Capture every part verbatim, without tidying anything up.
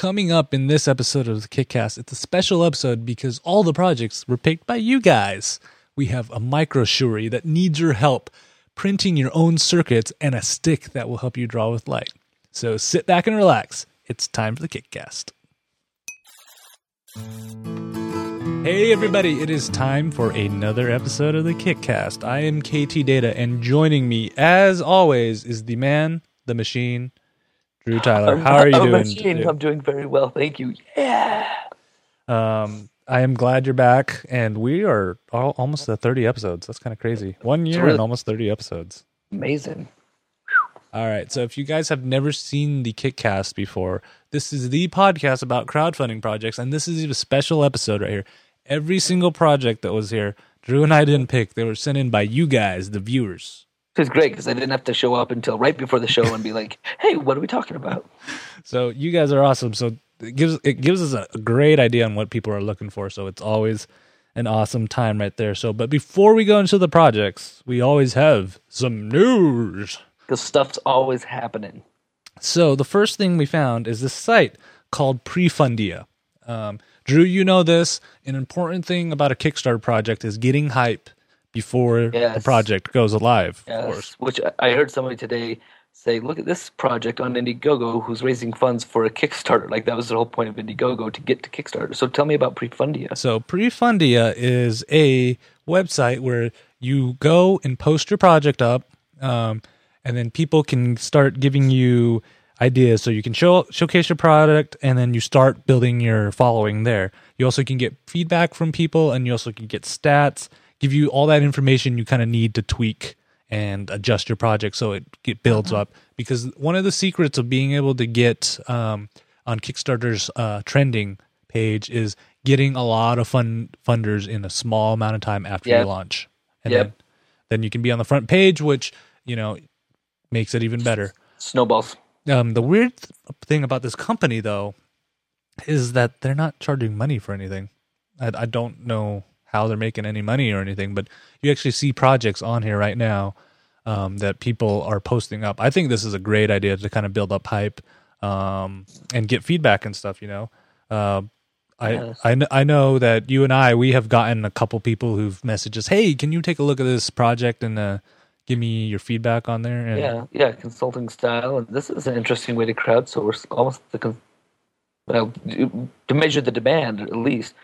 coming up in this episode of the KickCast. It's a special episode because all the projects were picked by you guys. We have a micro-shoery that needs your help, printing your own circuits, and a stick that will help you draw with light. So sit back and relax. It's time for the KickCast. Hey everybody, it is time for another episode of the KickCast. I am K T Data, and joining me, as always, is the man, the machine, Drew Tyler. How are you doing? Machine. I'm doing very well, thank you. Yeah. Um, I am glad you're back, and we are all, almost at thirty episodes. That's kind of crazy. One year really and almost thirty episodes. Amazing. All right, so if you guys have never seen the KickCast before, this is the podcast about crowdfunding projects, and this is a special episode right here. Every single project that was here, Drew and I didn't pick. They were sent in by you guys, the viewers. It was great because I didn't have to show up until right before the show and be like, hey, what are we talking about? So you guys are awesome. So it gives it gives us a great idea on what people are looking for, so it's always an awesome time right there. So, but before we go into the projects, we always have some news. Because stuff's always happening. So the first thing we found is this site called Prefundia. Um, Drew, you know this. An important thing about a Kickstarter project is getting hype before yes. the project goes live. Yes, of course. Which I heard somebody today say, look at this project on Indiegogo who's raising funds for a Kickstarter. Like that was the whole point of Indiegogo, to get to Kickstarter. So tell me about Prefundia. So Prefundia is a website where you go and post your project up, um, and then people can start giving you ideas. So you can show, showcase your product, and then you start building your following there. You also can get feedback from people, and you also can get stats, give you all that information you kind of need to tweak and adjust your project so it, it builds up. Because one of the secrets of being able to get um, on Kickstarter's uh, trending page is getting a lot of fun, funders in a small amount of time after yep. your launch. And yep. then, then you can be on the front page, which, you know, makes it even better. Snowballs. Um, the weird th- thing about this company, though, is that they're not charging money for anything. I, I don't know how they're making any money or anything, but you actually see projects on here right now um, that people are posting up. I think this is a great idea to kind of build up hype um, and get feedback and stuff, you know. Uh, I, yes. I, I know that you and I, we have gotten a couple people who've messaged us, hey, can you take a look at this project and uh, give me your feedback on there. And yeah, yeah, consulting style. And this is an interesting way to crowdsource, almost the, well, to measure the demand, at least.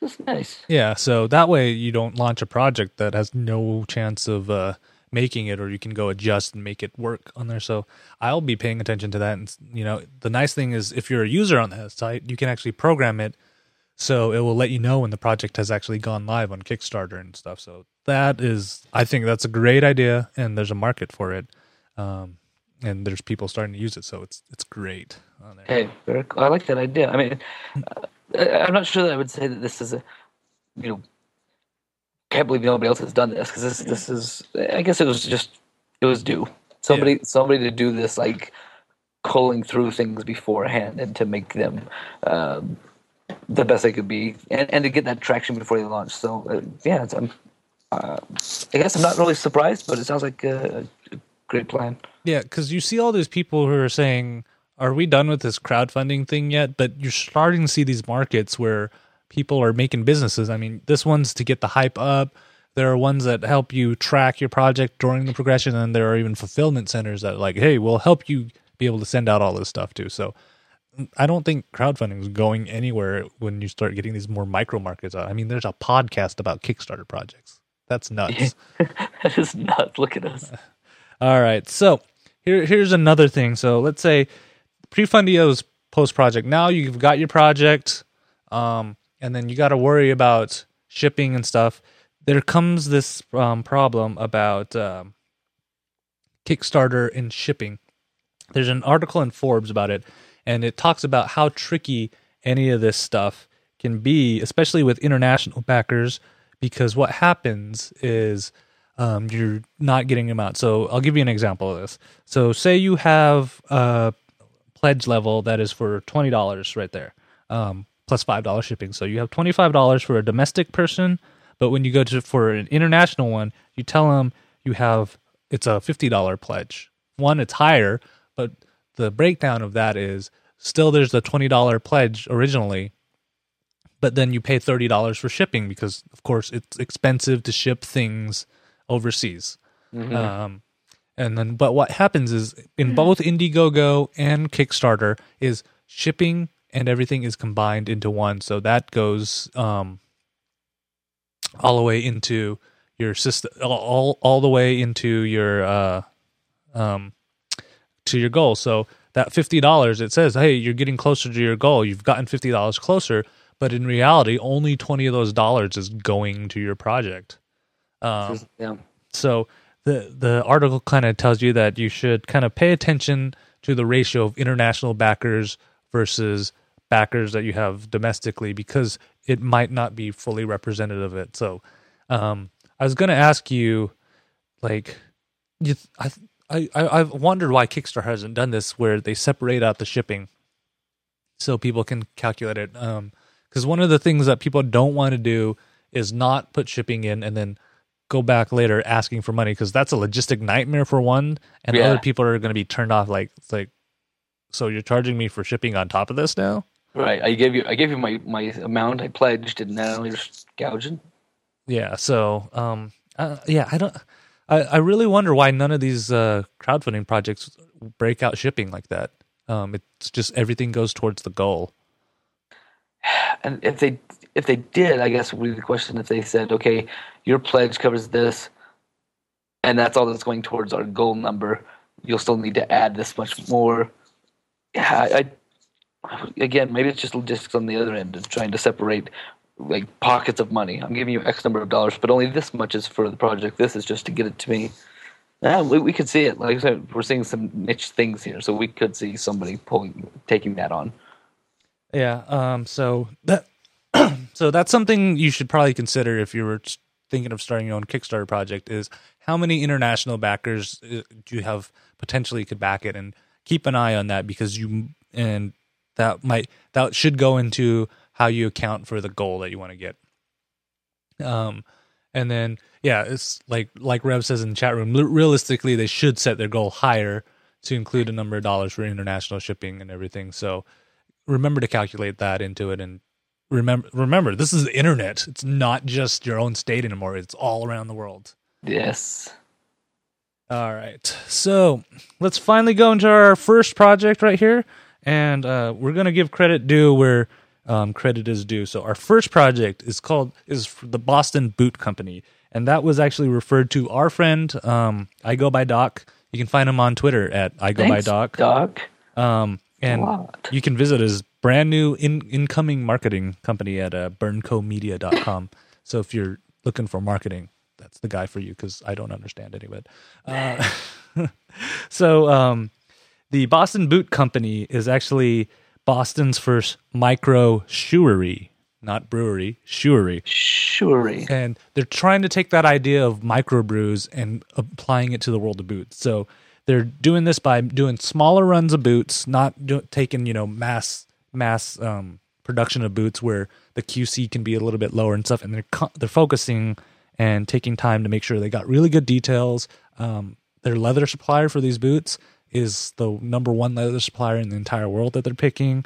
It's nice. Yeah, so that way you don't launch a project that has no chance of uh, making it, or you can go adjust and make it work on there. So I'll be paying attention to that. And, you know, the nice thing is if you're a user on that site, you can actually program it so it will let you know when the project has actually gone live on Kickstarter and stuff. So that is, I think that's a great idea, and there's a market for it, um, and there's people starting to use it, so it's it's great. On there. Hey, very cool. I like that idea. I mean, uh, I'm not sure that I would say that this is a, you know, can't believe nobody else has done this, because this this is, I guess it was just it was due somebody yeah. somebody to do this, like culling through things beforehand and to make them um, the best they could be, and, and to get that traction before they launch. So uh, yeah, it's, I'm. Uh, I guess I'm not really surprised, but it sounds like a, a great plan. Yeah, because you see all these people who are saying, are we done with this crowdfunding thing yet? But you're starting to see these markets where people are making businesses. I mean, this one's to get the hype up. There are ones that help you track your project during the progression, and there are even fulfillment centers that are like, hey, we'll help you be able to send out all this stuff too. So I don't think crowdfunding is going anywhere when you start getting these more micro markets out. I mean, there's a podcast about Kickstarter projects. That's nuts. That is nuts. Look at us. All right. So here, here's another thing. So let's say Prefundio's post-project. Now you've got your project, um, and then you got to worry about shipping and stuff. There comes this um, problem about um, Kickstarter and shipping. There's an article in Forbes about it, and it talks about how tricky any of this stuff can be, especially with international backers. Because what happens is um, you're not getting them out. So I'll give you an example of this. So say you have a pledge level that is for twenty dollars right there, um, plus five dollars shipping. So you have twenty-five dollars for a domestic person, but when you go to for an international one, you tell them you have, it's a fifty dollars pledge. One, it's higher, but the breakdown of that is still there's the twenty dollars pledge originally, but then you pay thirty dollars for shipping because, of course, it's expensive to ship things overseas. Mm-hmm. Um, and then, but what happens is in both Indiegogo and Kickstarter is shipping and everything is combined into one. So that goes um, all the way into your system, all all the way into your uh, um, to your goal. So that fifty dollars, it says, hey, you're getting closer to your goal. You've gotten fifty dollars closer, but in reality, only twenty of those dollars is going to your project. Um, yeah. So the the article kind of tells you that you should kind of pay attention to the ratio of international backers versus backers that you have domestically, because it might not be fully representative of it. So um, I was going to ask you, like, you th- I, I, I, I've wondered why Kickstarter hasn't done this, where they separate out the shipping so people can calculate it. Um, 'cause one of the things that people don't want to do is not put shipping in and then go back later asking for money, because that's a logistic nightmare for one, and yeah. other people are going to be turned off. Like, it's like, so you're charging me for shipping on top of this now? Right. I gave you, I gave you my, my amount I pledged, and now you're gouging. Yeah. So, um, uh, yeah, I don't. I, I really wonder why none of these uh, crowdfunding projects break out shipping like that. Um, it's just everything goes towards the goal. And if they if they did, I guess would be the question, if they said, okay, your pledge covers this, and that's all that's going towards our goal number, you'll still need to add this much more. Yeah, I, again, maybe it's just logistics on the other end of trying to separate like pockets of money. I'm giving you X number of dollars, but only this much is for the project. This is just to get it to me. Yeah, we, we could see it. Like I said, we're seeing some niche things here, so we could see somebody pulling, taking that on. Yeah. Um. So that. So that's something you should probably consider if you were thinking of starting your own Kickstarter project. Is how many international backers do you have potentially could back it, and keep an eye on that, because you and that might that should go into how you account for the goal that you want to get. Um, and then yeah, it's like like Rev says in the chat room. Realistically, they should set their goal higher to include a number of dollars for international shipping and everything. So remember to calculate that into it, and remember remember this is the internet. It's not just your own state anymore. It's all around the world. Yes. All right. So let's finally go into our first project right here, and uh, we're gonna give credit due where um, credit is due. So our first project is called is for the Boston Boot Company, and that was actually referred to our friend um, IGoByDoc. You can find him on Twitter at IGoByDoc. Thanks, Doc. Um, And you can visit his brand new in, incoming marketing company at uh, burn co media dot com. So if you're looking for marketing, that's the guy for you, because I don't understand any of it. Uh, so um, the Boston Boot Company is actually Boston's first micro-shoery, not brewery, shoery. Shoery. And they're trying to take that idea of microbrews and applying it to the world of boots. So they're doing this by doing smaller runs of boots, not do, taking, you know, mass mass um, production of boots where the Q C can be a little bit lower and stuff. And they're co- they're focusing and taking time to make sure they got really good details. Um, their leather supplier for these boots is the number one leather supplier in the entire world that they're picking.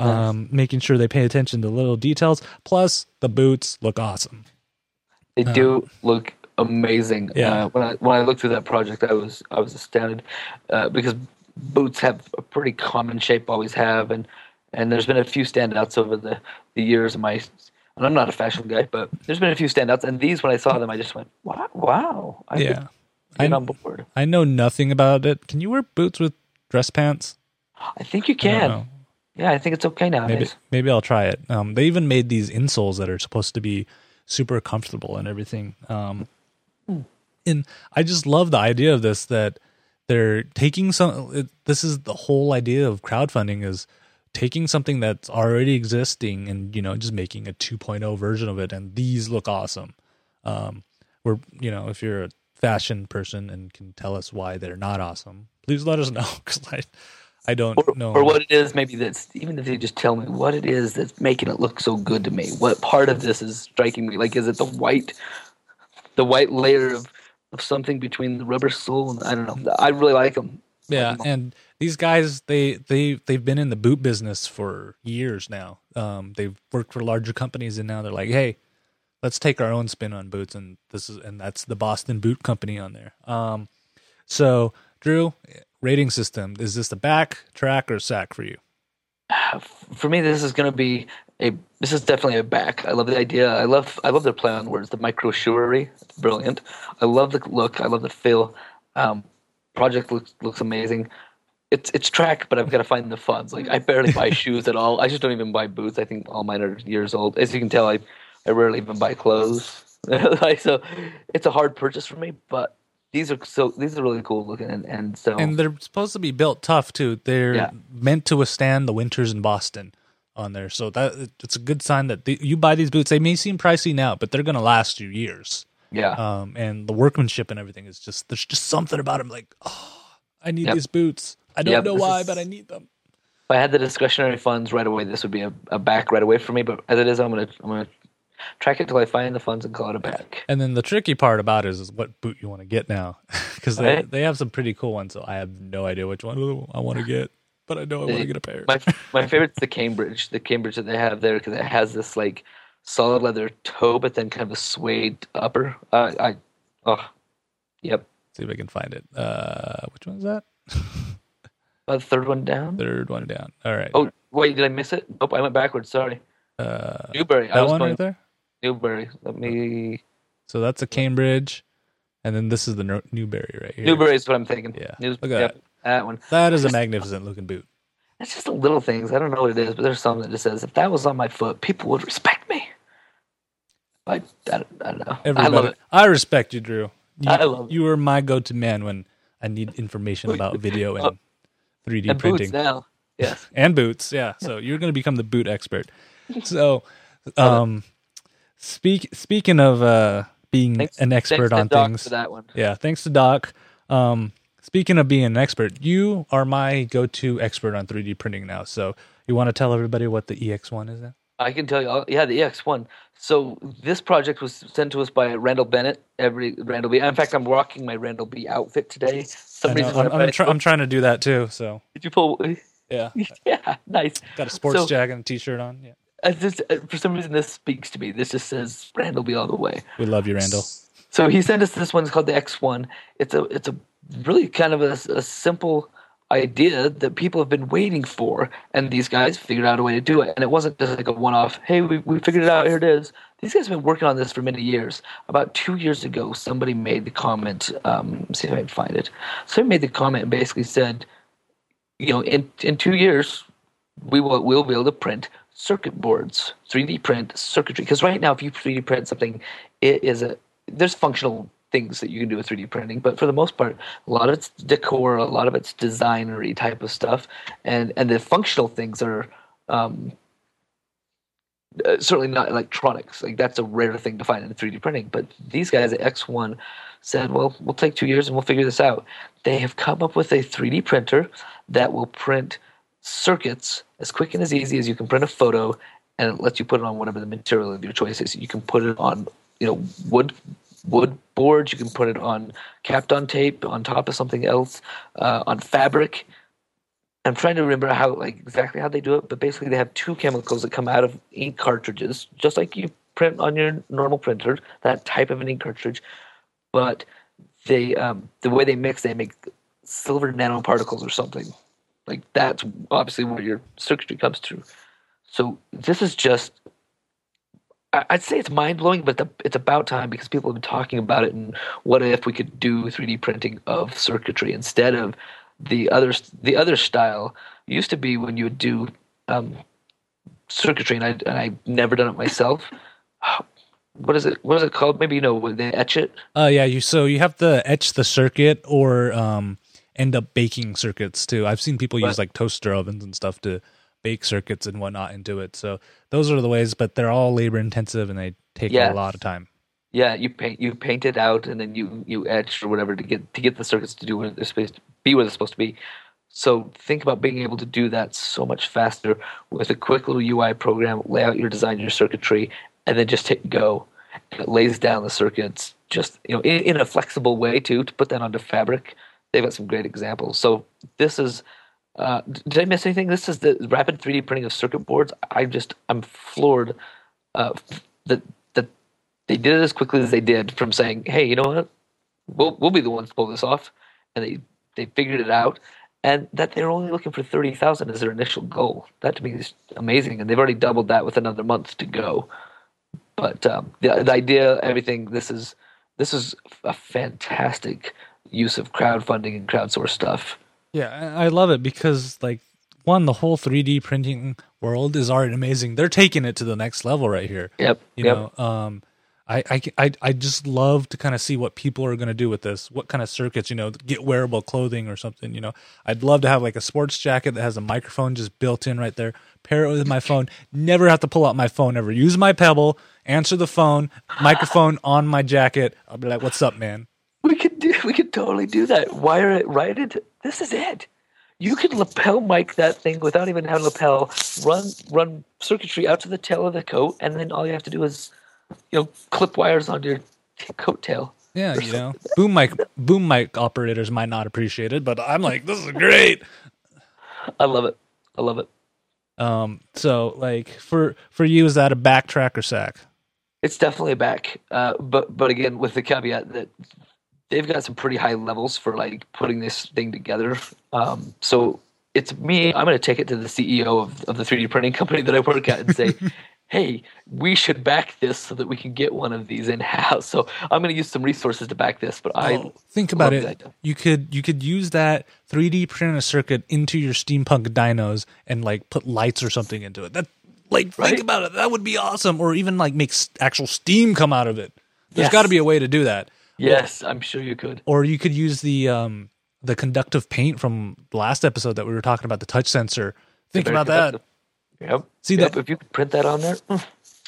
Um, nice. Making sure they pay attention to little details. Plus, the boots look awesome. They do um, look amazing. Yeah. Uh, when I when I looked through that project, I was I was astounded uh, because boots have a pretty common shape, always have, and and there's been a few standouts over the, the years of my, and I'm not a fashion guy, but there's been a few standouts, and these, when I saw them, I just went, wow, wow. I yeah. I'm on board. I know nothing about it. Can you wear boots with dress pants? I think you can. I yeah, I think it's okay nowadays. Maybe, maybe I'll try it. Um, they even made these insoles that are supposed to be super comfortable and everything. Um, And I just love the idea of this, that they're taking some, it, this is the whole idea of crowdfunding, is taking something that's already existing and, you know, just making a two point oh version of it. And these look awesome. Um, we're, you know, if you're a fashion person and can tell us why they're not awesome, please let us know. 'Cause I, I don't or, know. Or what it is, maybe that's, even if you just tell me what it is that's making it look so good to me, what part of this is striking me? Like, is it the white, the white layer of, of something between the rubber sole and I don't know. I really like them. Yeah, and these guys, they they they've been in the boot business for years now. Um, they've worked for larger companies, and now they're like, hey, let's take our own spin on boots, and this is and that's the Boston Boot Company on there. Um, so Drew, rating system, is this the back, track, or sack for you? For me, this is going to be a. This is definitely a back. I love the idea. I love I love their play on words. The micro-shoery, it's brilliant. I love the look. I love the feel. Um, project looks looks amazing. It's it's track, but I've got to find the funds. Like I barely buy shoes at all. I just don't even buy boots. I think all mine are years old. As you can tell, I I rarely even buy clothes. So it's a hard purchase for me, but. These are so. These are really cool looking, and, and so. And they're supposed to be built tough too. They're yeah. meant to withstand the winters in Boston, on there. So that it's a good sign that the, you buy these boots. They may seem pricey now, but they're going to last you years. Yeah. Um. And the workmanship and everything is just there's just something about them. Like, oh, I need yep. these boots. I don't yep, know why, is, but I need them. If I had the discretionary funds right away, this would be a, a back right away for me. But as it is, I'm gonna I'm gonna. track it till I find the funds and call it a back. And then the tricky part about it is, is what boot you want to get now, because they right. they have some pretty cool ones. So I have no idea which one I want to get, but I know I want to get a pair. My my favorite's the Cambridge, the Cambridge that they have there, because it has this like solid leather toe, but then kind of a suede upper. Uh, I oh, yep. See if I can find it. Uh, which one's that? uh, the third one down. Third one down. All right. Oh wait, did I miss it? Oh, I went backwards. Sorry. Uh, Newberry. That I was one playing. Right there. Newberry. Let me. So that's a Cambridge, and then this is the Newberry right here. Newberry is what I'm thinking. Yeah, News... look at yep. that. that one. That is a magnificent looking boot. That's just the little things. I don't know what it is, but there's something that just says, if that was on my foot, people would respect me. I, I, don't, I don't know. Everybody, I love it. I respect you, Drew. You, I love it. You are my go-to man when I need information about video and oh, three D and printing. Boots now. Yes. And boots, yeah. So you're going to become the boot expert. So, um. Speak, speaking of uh, being thanks, an expert on Doc things, for that one. yeah, thanks to Doc. Um, speaking of being an expert, you are my go-to expert on three D printing now. So you want to tell everybody what the E X one is now? I can tell you. Yeah, the E X one. So this project was sent to us by Randall Bennett. Every Randall B. In fact, I'm rocking my Randall B outfit today. For some reason, I'm, I'm, try, I'm trying to do that too. So did you pull? Yeah, yeah, nice. Got a sports so, jacket and a t-shirt on. Yeah. Just, for some reason, this speaks to me. This just says Randall be all the way. We love you, Randall. So he sent us this one. It's called the X one. It's a it's a really kind of a, a simple idea that people have been waiting for, and these guys figured out a way to do it. And it wasn't just like a one-off, hey, we we figured it out, here it is. These guys have been working on this for many years. About two years ago, somebody made the comment. Um, let's see if I can find it. Somebody made the comment and basically said, you know, in in two years, we will we'll be able to print circuit boards, three D print circuitry. Because right now, if you three D print something, it is a there's functional things that you can do with three D printing, but for the most part, a lot of it's decor, a lot of it's designery type of stuff, and and the functional things are um, uh, certainly not electronics. Like that's a rare thing to find in three D printing. But these guys at X one said, well, we'll take two years and we'll figure this out. They have come up with a three D printer that will print circuits as quick and as easy as you can print a photo, and it lets you put it on whatever the material of your choice is. You can put it on, you know, wood wood boards. You can put it on Kapton tape on top of something else, uh, on fabric. I'm trying to remember how like exactly how they do it, but basically they have two chemicals that come out of ink cartridges, just like you print on your normal printer, that type of an ink cartridge. But they um, the way they mix, they make silver nanoparticles or something. Like that's obviously where your circuitry comes through. So this is just—I'd say it's mind-blowing, but the, it's about time because people have been talking about it. And what if we could do three D printing of circuitry instead of the other the other style? It used to be when you would do um, circuitry, and I and I never done it myself. What is it? What is it called? Maybe you know when they etch it. Oh uh, yeah, you so you have to etch the circuit or. Um... End up baking circuits too. I've seen people use like toaster ovens and stuff to bake circuits and whatnot into it. So those are the ways, but they're all labor intensive and they take yeah. a lot of time. Yeah, you paint you paint it out and then you you etch or whatever to get to get the circuits to do what they're supposed to be where they're supposed to be. So think about being able to do that so much faster with a quick little U I program. Lay out your design, your circuitry, and then just hit go. And it lays down the circuits just you know in, in a flexible way too to put that onto fabric. they've got some great examples. So this is uh, did I miss anything? This is the rapid three D printing of circuit boards. I just I'm floored uh, that that they did it as quickly as they did. From saying, hey, you know what, we'll we'll be the ones to pull this off, and they they figured it out. And that they're only looking for thirty thousand as their initial goal. That to me is amazing, and they've already doubled that with another month to go. But um, the, the idea, everything, this is this is a fantastic use of crowdfunding and crowdsource stuff. Yeah, I love it because, like, one, the whole three D printing world is already amazing. They're taking it to the next level right here. Yep. You yep. know, um, I, I, I just love to kind of see what people are going to do with this, what kind of circuits, you know, get wearable clothing or something, you know. I'd love to have like a sports jacket that has a microphone just built in right there, pair it with my phone, never have to pull out my phone ever, use my Pebble, answer the phone, microphone on my jacket. I'll be like, what's up, man? We could do, we could totally do that. Wire it right into, this is it. You can lapel mic that thing without even having lapel, run, run circuitry out to the tail of the coat, and then all you have to do is, you know, clip wires on your coattail. Yeah, you know, boom mic, boom mic operators might not appreciate it, but I'm like, this is great. I love it. I love it. Um, so, like, for for you, is that a back track or sack? It's definitely a back, uh, but but again, with the caveat that they've got some pretty high levels for like putting this thing together. Um, so it's me. I'm going to take it to the C E O of of the three D printing company that I work at and say. Hey, we should back this so that we can get one of these in house. So I'm going to use some resources to back this. But oh, I think about it. You could you could use that three D printer circuit into your steampunk dynos and like put lights or something into it. That like right? Think about it. That would be awesome. Or even like make actual steam come out of it. There's yes. got to be a way to do that. Yes, well, I'm sure you could. Or you could use the um, the conductive paint from the last episode that we were talking about, the touch sensor. Think about conductive. that. Yep. See yep. that if you could print that on there.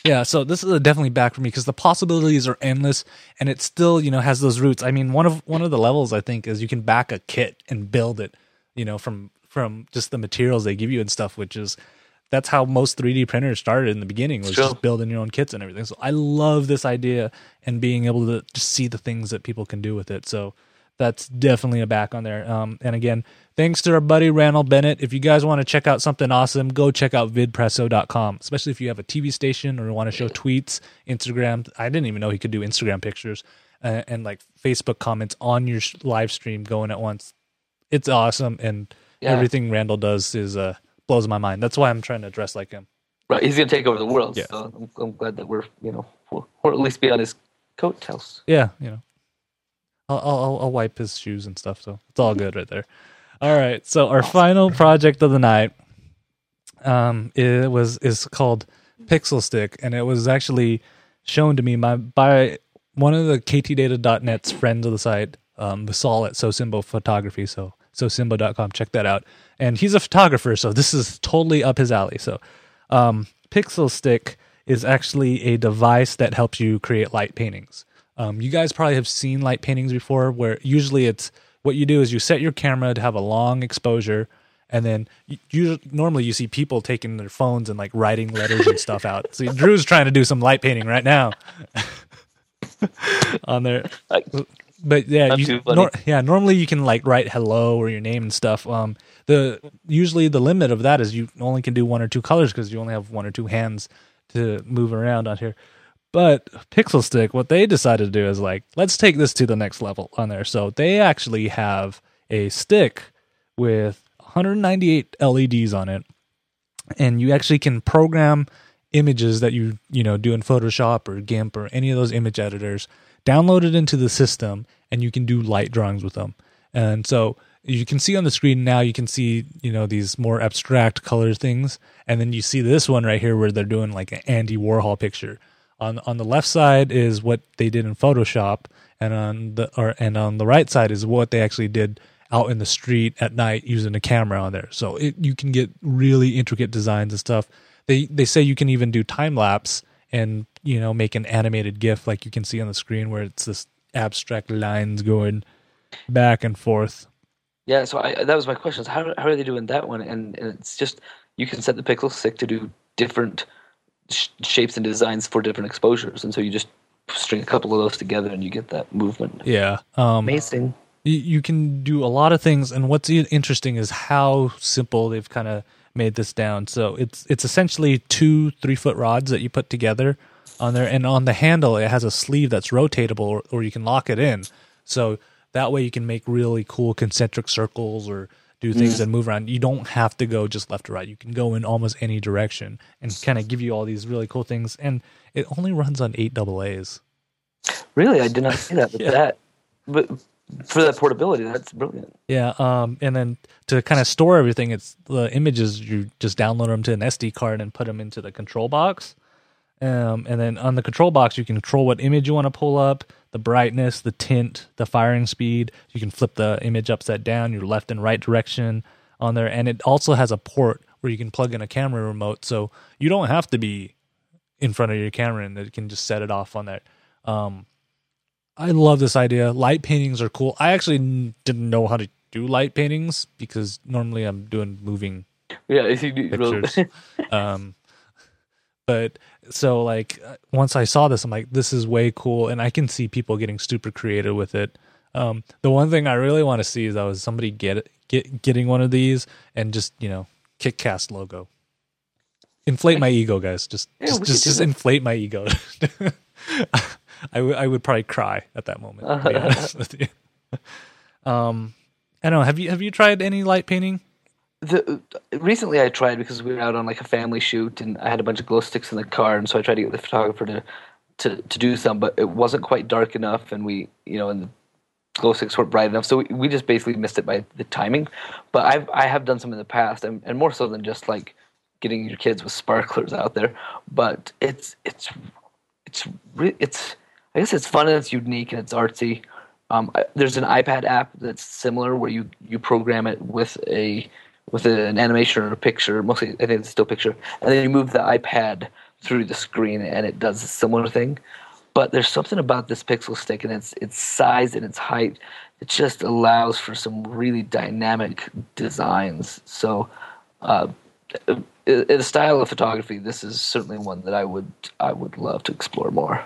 Yeah, so this is definitely back for me because the possibilities are endless, and it still, you know, has those roots. I mean, one of one of the levels I think is you can back a kit and build it, you know, from from just the materials they give you and stuff, which is that's how most three D printers started in the beginning was sure. just building your own kits and everything. So I love this idea and being able to just see the things that people can do with it. So that's definitely a back on there. Um, and again, thanks to our buddy Randall Bennett. If you guys want to check out something awesome, go check out vidpresso dot com, especially if you have a T V station or want to show tweets, Instagram. I didn't even know he could do Instagram pictures uh, and like Facebook comments on your live stream going at once. It's awesome. And yeah. everything Randall does is uh, blows my mind. That's why I'm trying to dress like him. Right. He's going to take over the world. Yeah. So I'm, I'm glad that we're, you know, we'll, or at least be on his coattails. Yeah. You know. I'll, I'll I'll wipe his shoes and stuff, so it's all good right there. All right, so our final project of the night, um, it was is called Pixel Stick, and it was actually shown to me by, by one of the k t data dot net's friends of the site, um, Vasal at SoSimbo Photography. So so simbo dot com, check that out. And he's a photographer, so this is totally up his alley. So, um, Pixel Stick is actually a device that helps you create light paintings. Um, you guys probably have seen light paintings before where usually it's what you do is you set your camera to have a long exposure and then you, you normally you see people taking their phones and like writing letters and stuff out. So Drew's trying to do some light painting right now on there. But yeah, you, nor, yeah, normally you can like write hello or your name and stuff. Um, the usually the limit of that is you only can do one or two colors because you only have one or two hands to move around on here. But Pixel Stick, what they decided to do is like, let's take this to the next level on there. So they actually have a stick with one hundred ninety-eight L E Ds on it, and you actually can program images that you you know do in Photoshop or GIMP or any of those image editors, download it into the system, and you can do light drawings with them. And so you can see on the screen now, you can see you know these more abstract color things, and then you see this one right here where they're doing like an Andy Warhol picture. On on the left side is what they did in Photoshop, and on the or, and on the right side is what they actually did out in the street at night using a camera on there. So it, you can get really intricate designs and stuff. They they say you can even do time lapse and you know make an animated GIF like you can see on the screen where it's this abstract lines going back and forth. Yeah, so I, that was my question. So how how are they doing that one? And, and it's just you can set the Pixel Stick to do different shapes and designs for different exposures, and so you just string a couple of those together and you get that movement. Yeah. Um, amazing. you can do a lot of things. And what's interesting is how simple they've kind of made this down. So it's it's essentially two three-foot rods that you put together on there. And on the handle, it has a sleeve that's rotatable, or, or you can lock it in. So that way you can make really cool concentric circles or do things mm. that move around. You don't have to go just left to right. You can go in almost any direction and kind of give you all these really cool things. And it only runs on eight double A's. Really? I did not see that. But yeah. that, but for that portability, that's brilliant. Yeah. Um, and then to kind of store everything, it's the images, you just download them to an S D card and put them into the control box. Um, and then on the control box, you can control what image you want to pull up, the brightness, the tint, the firing speed. You can flip the image upside down, your left and right direction on there. And it also has a port where you can plug in a camera remote. So you don't have to be in front of your camera, and it can just set it off on that. Um, I love this idea. Light paintings are cool. I actually didn't know how to do light paintings because normally I'm doing moving yeah, if you do, pictures. um, but so like once I saw this, I'm like, this is way cool. And I can see people getting super creative with it. Um, the one thing I really want to see is that was somebody get, get getting one of these and just, you know, KickCast logo. Inflate my ego, guys. Just yeah, just, just, just inflate my ego. I, w- I would probably cry at that moment. To be honest with you. Um, I don't know. Have you have you tried any light painting? The, recently, I tried because we were out on like a family shoot, and I had a bunch of glow sticks in the car, and so I tried to get the photographer to, to, to do some, but it wasn't quite dark enough, and we you know and the glow sticks weren't bright enough, so we, we just basically missed it by the timing. But I've I have done some in the past, and, and more so than just like getting your kids with sparklers out there. But it's it's it's it's I guess it's fun and it's unique and it's artsy. Um, I, there's an iPad app that's similar where you, you program it with a with an animation or a picture, mostly I think it's a still picture, and then you move the iPad through the screen and it does a similar thing. But there's something about this Pixel Stick and its its size and its height that just allows for some really dynamic designs. So uh, in a style of photography, this is certainly one that I would I would love to explore more.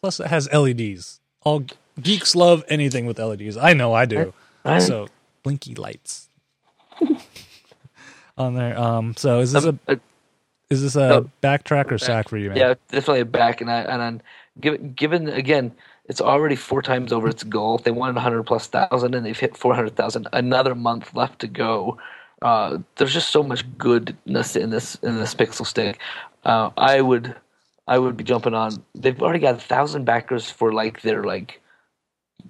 Plus it has L E Ds. All geeks love anything with L E Ds. I know I do. Right. So blinky lights. On there, um, so is this um, a is this a no, backtrack or sack back. For you, man? Yeah, definitely a back, and I and I'm, given given again, it's already four times over its goal. They wanted a hundred plus thousand, and they've hit four hundred thousand. Another month left to go. Uh, there's just so much goodness in this in this Pixel Stick. Uh, I would I would be jumping on. They've already got a thousand backers for like their like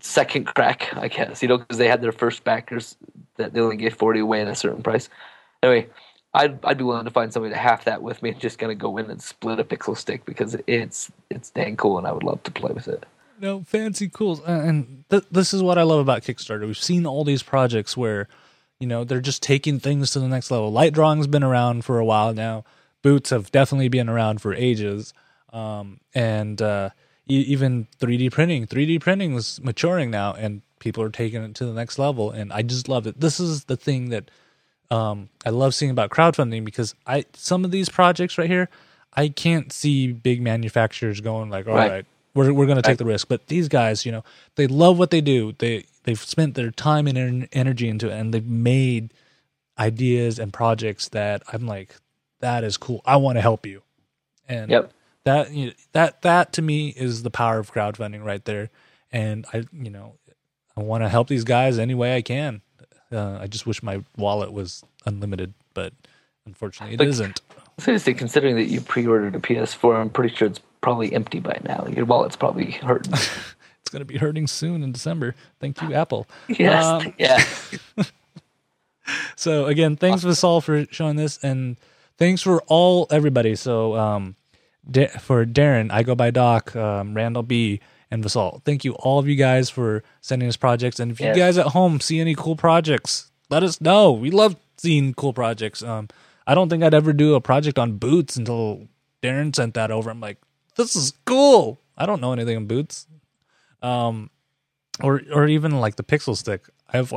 second crack, I guess, you know, because they had their first backers that they only gave forty away at a certain price. Anyway, I'd I'd be willing to find somebody to half that with me and just kind of go in and split a Pixel Stick because it's it's dang cool and I would love to play with it. No, fancy cool. And th- this is what I love about Kickstarter. We've seen all these projects where, you know, they're just taking things to the next level. Light drawing's been around for a while now. Boots have definitely been around for ages. Um, and uh, e- even three D printing. three D printing is maturing now and people are taking it to the next level. And I just love it. This is the thing that... Um, I love seeing about crowdfunding because I some of these projects right here, I can't see big manufacturers going like, all right, right we're we're going right. to take the risk. But these guys, you know, they love what they do. They they've spent their time and energy into it, and they've made ideas and projects that I'm like, that is cool. I want to help you, and yep. that you know, that that to me is the power of crowdfunding right there. And I you know I want to help these guys any way I can. Uh, I just wish my wallet was unlimited, but unfortunately it but, isn't. Seriously, considering that you pre-ordered a P S four, I'm pretty sure it's probably empty by now. Your wallet's probably hurting. It's going to be hurting soon in December. Thank you, Apple. Yes, um, yeah. So, again, thanks, Vasal, for showing this, and thanks for all everybody. So, um, da- for Darren, I Go By Doc, um, Randall B., and Vasal, thank you all of you guys for sending us projects. And if yes. you guys at home see any cool projects, let us know. We love seeing cool projects. Um, I don't think I'd ever do a project on boots until Darren sent that over. I'm like, this is cool. I don't know anything on boots, um, or or even like the Pixel Stick. I've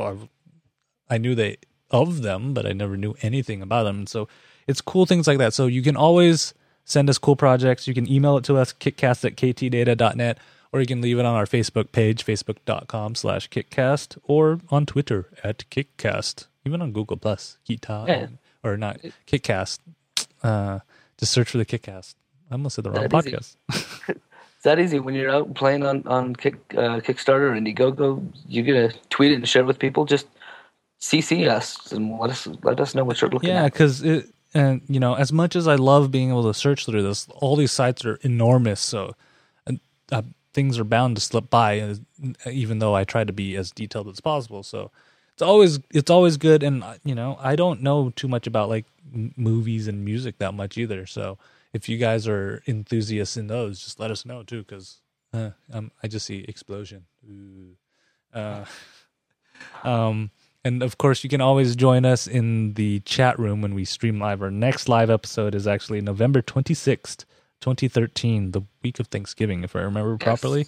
I knew they of them, but I never knew anything about them. So it's cool things like that. So you can always send us cool projects. You can email it to us, kickcast at k t data dot net. or you can leave it on our Facebook page, facebook.com slash KickCast, or on Twitter at KickCast, even on Google Plus, Kita, yeah. or not, KickCast. Uh, just search for the KickCast. I almost said the wrong that podcast. It's that easy. When you're out playing on, on Kick, uh, Kickstarter or Indiegogo, you're going to tweet it and share it with people. Just C C us and let us, let us know what you're looking yeah, at. Yeah, because it... And, you know, as much as I love being able to search through this, all these sites are enormous, so uh, things are bound to slip by, uh, even though I try to be as detailed as possible. So it's always it's always good, and, you know, I don't know too much about, like, m- movies and music that much either. So if you guys are enthusiasts in those, just let us know, too, because uh, um, I just see explosion. Ooh. Uh, um. And, of course, you can always join us in the chat room when we stream live. Our next live episode is actually November twenty-sixth, twenty thirteen, the week of Thanksgiving, if I remember yes. properly.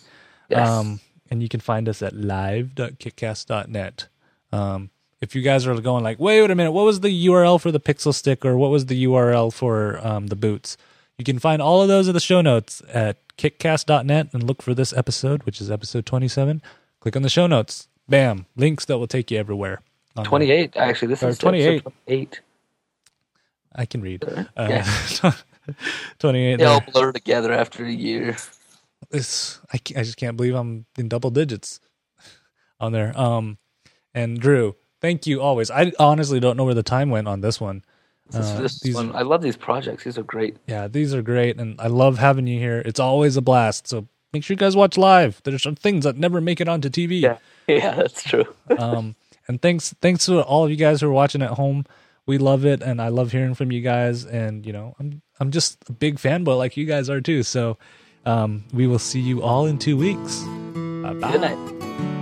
Yes. Um, and you can find us at live dot kickcast dot net. Um, if you guys are going like, wait, wait a minute, what was the U R L for the Pixel Stick or what was the U R L for um, the boots? You can find all of those in the show notes at kickcast dot net and look for this episode, which is episode twenty-seven. Click on the show notes. Bam, links that will take you everywhere. twenty-eight, actually. This is twenty-eight. I can read. Uh, yeah. twenty-eight. They all blur together after a year. It's, I, I just can't believe I'm in double digits on there. Um, and Drew, thank you always. I honestly don't know where the time went on this one. This, uh, this these, one. I love these projects. These are great. Yeah, these are great, and I love having you here. It's always a blast, so make sure you guys watch live. There's some things that never make it onto T V. Yeah, yeah, that's true. um, and thanks, thanks to all of you guys who are watching at home. We love it, and I love hearing from you guys. And you know, I'm I'm just a big fanboy like you guys are too. So, um, we will see you all in two weeks. Bye bye. Good night.